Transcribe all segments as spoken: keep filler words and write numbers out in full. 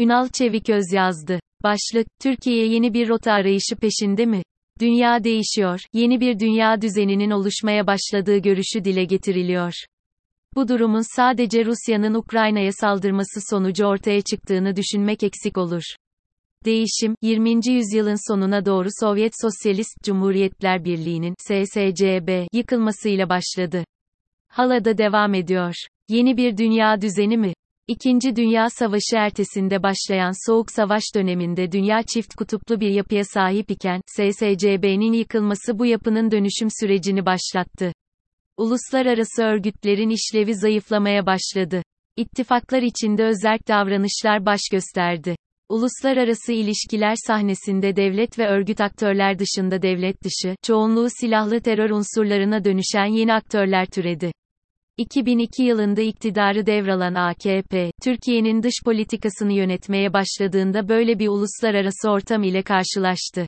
Ünal Çeviköz yazdı. Başlık: Türkiye yeni bir rota arayışı peşinde mi? Dünya değişiyor, yeni bir dünya düzeninin oluşmaya başladığı görüşü dile getiriliyor. Bu durumun sadece Rusya'nın Ukrayna'ya saldırması sonucu ortaya çıktığını düşünmek eksik olur. Değişim, yirminci yüzyılın sonuna doğru Sovyet Sosyalist Cumhuriyetler Birliği'nin S S C B yıkılmasıyla başladı. Hala da devam ediyor. Yeni bir dünya düzeni mi? İkinci Dünya Savaşı ertesinde başlayan Soğuk Savaş döneminde dünya çift kutuplu bir yapıya sahip iken, S S C B'nin yıkılması bu yapının dönüşüm sürecini başlattı. Uluslararası örgütlerin işlevi zayıflamaya başladı. İttifaklar içinde özerk davranışlar baş gösterdi. Uluslararası ilişkiler sahnesinde devlet ve örgüt aktörler dışında devlet dışı, çoğunluğu silahlı terör unsurlarına dönüşen yeni aktörler türedi. iki bin iki yılında iktidarı devralan A K P, Türkiye'nin dış politikasını yönetmeye başladığında böyle bir uluslararası ortam ile karşılaştı.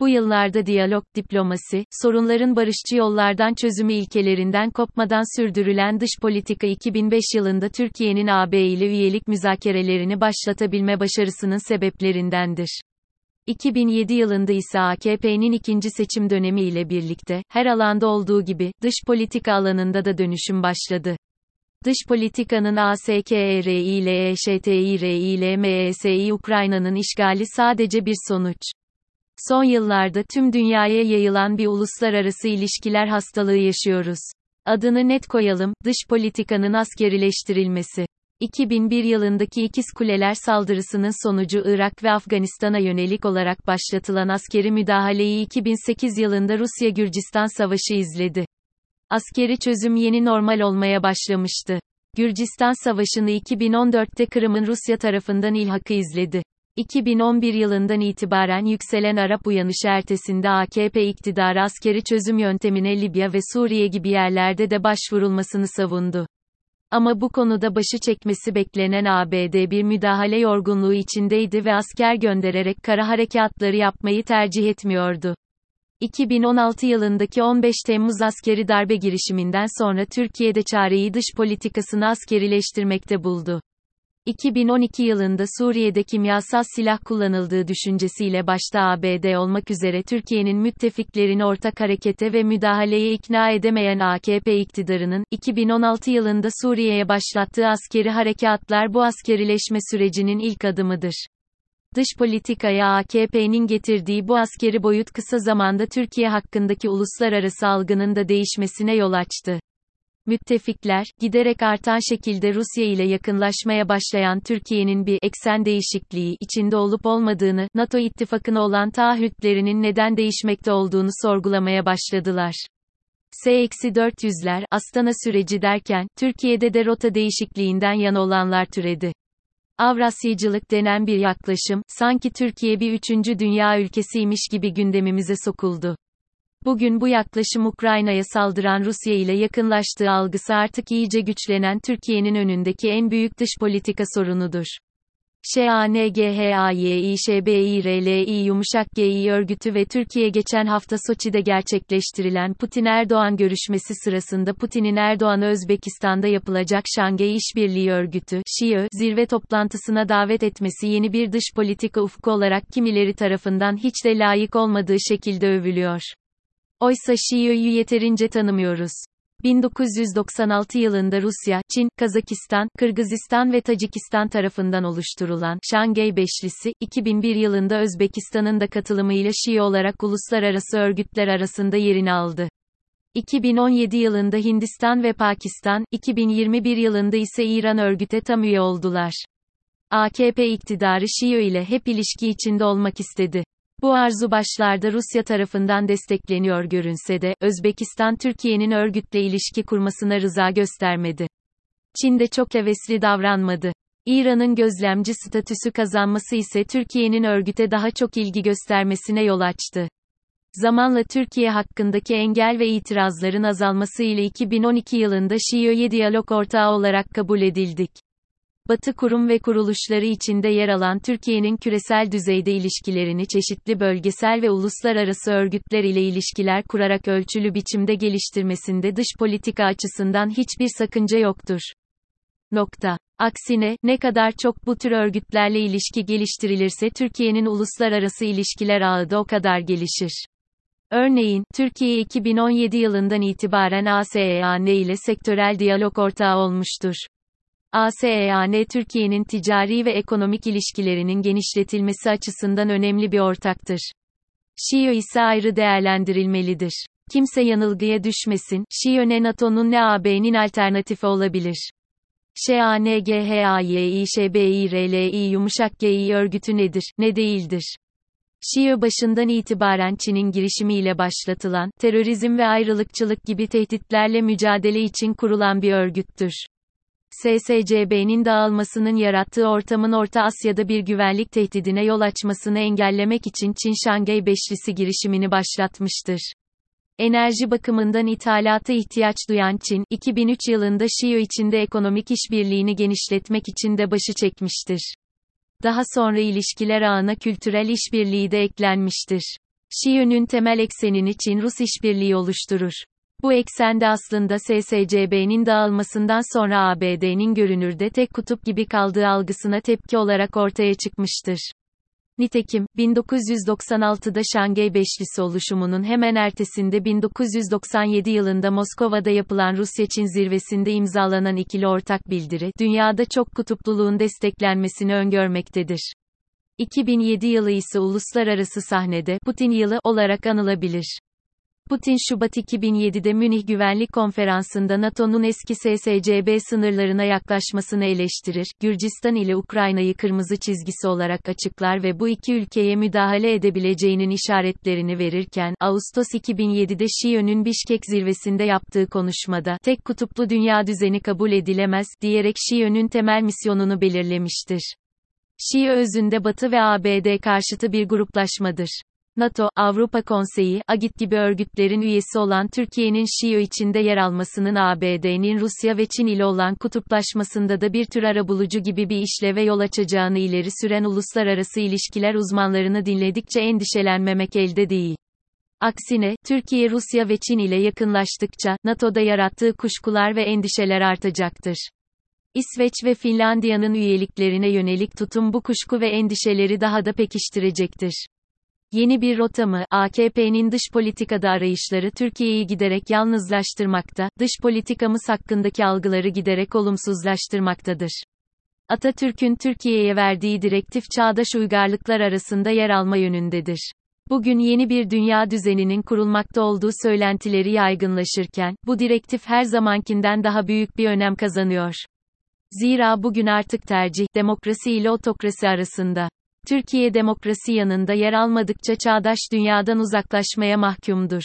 Bu yıllarda diyalog, diplomasi, sorunların barışçı yollardan çözümü ilkelerinden kopmadan sürdürülen dış politika iki bin beş yılında Türkiye'nin A B ile üyelik müzakerelerini başlatabilme başarısının sebeplerindendir. iki bin yedi yılında ise A K P'nin ikinci seçim dönemi ile birlikte, her alanda olduğu gibi, dış politika alanında da dönüşüm başladı. Dış politikanın ASKERİLEŞTİRİLMESİ Ukrayna'nın işgali sadece bir sonuç. Son yıllarda tüm dünyaya yayılan bir uluslararası ilişkiler hastalığı yaşıyoruz. Adını net koyalım, dış politikanın askerileştirilmesi. iki bin bir yılındaki İkiz Kuleler saldırısının sonucu Irak ve Afganistan'a yönelik olarak başlatılan askeri müdahaleyi iki bin sekiz yılında Rusya-Gürcistan Savaşı izledi. Askeri çözüm yeni normal olmaya başlamıştı. Gürcistan Savaşı'nı iki bin on dörtte Kırım'ın Rusya tarafından ilhakı izledi. iki bin on bir yılından itibaren yükselen Arap uyanışı ertesinde A K P iktidarı askeri çözüm yöntemine Libya ve Suriye gibi yerlerde de başvurulmasını savundu. Ama bu konuda başı çekmesi beklenen A B D bir müdahale yorgunluğu içindeydi ve asker göndererek kara harekatları yapmayı tercih etmiyordu. iki bin on altı yılındaki on beş Temmuz askeri darbe girişiminden sonra Türkiye'de çareyi dış politikasını askerileştirmekte buldu. iki bin on iki yılında Suriye'de kimyasal silah kullanıldığı düşüncesiyle başta A B D olmak üzere Türkiye'nin müttefiklerini ortak harekete ve müdahaleye ikna edemeyen A K P iktidarının, iki bin on altı yılında Suriye'ye başlattığı askeri harekatlar bu askerileşme sürecinin ilk adımıdır. Dış politikaya A K P'nin getirdiği bu askeri boyut kısa zamanda Türkiye hakkındaki uluslararası algının da değişmesine yol açtı. Müttefikler, giderek artan şekilde Rusya ile yakınlaşmaya başlayan Türkiye'nin bir eksen değişikliği içinde olup olmadığını, NATO ittifakına olan taahhütlerinin neden değişmekte olduğunu sorgulamaya başladılar. S dört yüzler, Astana süreci derken, Türkiye'de de rota değişikliğinden yana olanlar türedi. Avrasyacılık denen bir yaklaşım, sanki Türkiye bir üçüncü dünya ülkesiymiş gibi gündemimize sokuldu. Bugün bu yaklaşım Ukrayna'ya saldıran Rusya ile yakınlaştığı algısı artık iyice güçlenen Türkiye'nin önündeki en büyük dış politika sorunudur. ŞİÖ Yumuşak G İ Örgütü ve Türkiye geçen hafta Soçi'de gerçekleştirilen Putin-Erdoğan görüşmesi sırasında Putin'in Erdoğan'ı Özbekistan'da yapılacak Şanghay İşbirliği Örgütü (ŞİÖ) zirve toplantısına davet etmesi yeni bir dış politika ufku olarak kimileri tarafından hiç de layık olmadığı şekilde övülüyor. Oysa ŞİÖ'yü yeterince tanımıyoruz. bin dokuz yüz doksan altı yılında Rusya, Çin, Kazakistan, Kırgızistan ve Tacikistan tarafından oluşturulan Şanghay Beşlisi, iki bin bir yılında Özbekistan'ın da katılımıyla ŞİÖ olarak uluslararası örgütler arasında yerini aldı. iki bin on yedi yılında Hindistan ve Pakistan, iki bin yirmi bir yılında ise İran örgüte tam üye oldular. A K P iktidarı ŞİÖ ile hep ilişki içinde olmak istedi. Bu arzu başlarda Rusya tarafından destekleniyor görünse de, Özbekistan Türkiye'nin örgütle ilişki kurmasına rıza göstermedi. Çin de çok hevesli davranmadı. İran'ın gözlemci statüsü kazanması ise Türkiye'nin örgüte daha çok ilgi göstermesine yol açtı. Zamanla Türkiye hakkındaki engel ve itirazların azalması ile iki bin on iki yılında ŞİÖ'ye diyalog ortağı olarak kabul edildik. Batı kurum ve kuruluşları içinde yer alan Türkiye'nin küresel düzeyde ilişkilerini çeşitli bölgesel ve uluslararası örgütler ile ilişkiler kurarak ölçülü biçimde geliştirmesinde dış politika açısından hiçbir sakınca yoktur. Nokta. Aksine, ne kadar çok bu tür örgütlerle ilişki geliştirilirse Türkiye'nin uluslararası ilişkiler ağı da o kadar gelişir. Örneğin, Türkiye iki bin on yedi yılından itibaren A S E A N ile sektörel diyalog ortağı olmuştur. A S E A N, Türkiye'nin ticari ve ekonomik ilişkilerinin genişletilmesi açısından önemli bir ortaktır. ŞİÖ ise ayrı değerlendirilmelidir. Kimse yanılgıya düşmesin, ŞİÖ ne NATO'nun ne A B'nin alternatifi olabilir. ŞANGHAYİŞBİRLİ yumuşak G İ örgütü nedir, ne değildir? ŞİÖ başından itibaren Çin'in girişimiyle başlatılan, terörizm ve ayrılıkçılık gibi tehditlerle mücadele için kurulan bir örgüttür. S S C B'nin dağılmasının yarattığı ortamın Orta Asya'da bir güvenlik tehdidine yol açmasını engellemek için Çin Şanghay Beşlisi girişimini başlatmıştır. Enerji bakımından ithalata ihtiyaç duyan Çin, iki bin üç yılında ŞİÖ içinde ekonomik işbirliğini genişletmek için de başı çekmiştir. Daha sonra ilişkiler ağına kültürel işbirliği de eklenmiştir. ŞİÖ'nün temel eksenini Çin-Rus işbirliği oluşturur. Bu eksende aslında S S C B'nin dağılmasından sonra A B D'nin görünürde tek kutup gibi kaldığı algısına tepki olarak ortaya çıkmıştır. Nitekim, bin dokuz yüz doksan altıda Şanghay Beşlisi oluşumunun hemen ertesinde bin dokuz yüz doksan yedi yılında Moskova'da yapılan Rusya-Çin zirvesinde imzalanan ikili ortak bildiri, dünyada çok kutupluluğun desteklenmesini öngörmektedir. iki bin yedi yılı ise uluslararası sahnede, Putin yılı olarak anılabilir. Putin Şubat iki bin yedide Münih Güvenlik Konferansı'nda NATO'nun eski S S C B sınırlarına yaklaşmasını eleştirir, Gürcistan ile Ukrayna'yı kırmızı çizgisi olarak açıklar ve bu iki ülkeye müdahale edebileceğinin işaretlerini verirken, Ağustos iki bin yedide ŞİÖ'nün Bişkek zirvesinde yaptığı konuşmada, "Tek kutuplu dünya düzeni kabul edilemez," diyerek ŞİÖ'nün temel misyonunu belirlemiştir. ŞİÖ özünde Batı ve A B D karşıtı bir gruplaşmadır. NATO, Avrupa Konseyi, AGİT gibi örgütlerin üyesi olan Türkiye'nin ŞİÖ içinde yer almasının A B D'nin Rusya ve Çin ile olan kutuplaşmasında da bir tür arabulucu gibi bir işleve yol açacağını ileri süren uluslararası ilişkiler uzmanlarını dinledikçe endişelenmemek elde değil. Aksine, Türkiye Rusya ve Çin ile yakınlaştıkça, NATO'da yarattığı kuşkular ve endişeler artacaktır. İsveç ve Finlandiya'nın üyeliklerine yönelik tutum bu kuşku ve endişeleri daha da pekiştirecektir. Yeni bir rota mı? A K P'nin dış politikada arayışları Türkiye'yi giderek yalnızlaştırmakta, dış politikamız hakkındaki algıları giderek olumsuzlaştırmaktadır. Atatürk'ün Türkiye'ye verdiği direktif çağdaş uygarlıklar arasında yer alma yönündedir. Bugün yeni bir dünya düzeninin kurulmakta olduğu söylentileri yaygınlaşırken, bu direktif her zamankinden daha büyük bir önem kazanıyor. Zira bugün artık tercih, demokrasi ile otokrasi arasında. Türkiye demokrasi yanında yer almadıkça çağdaş dünyadan uzaklaşmaya mahkumdur.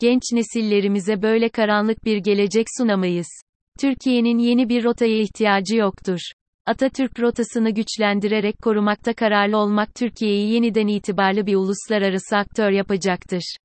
Genç nesillerimize böyle karanlık bir gelecek sunamayız. Türkiye'nin yeni bir rotaya ihtiyacı yoktur. Atatürk rotasını güçlendirerek korumakta kararlı olmak Türkiye'yi yeniden itibarlı bir uluslararası aktör yapacaktır.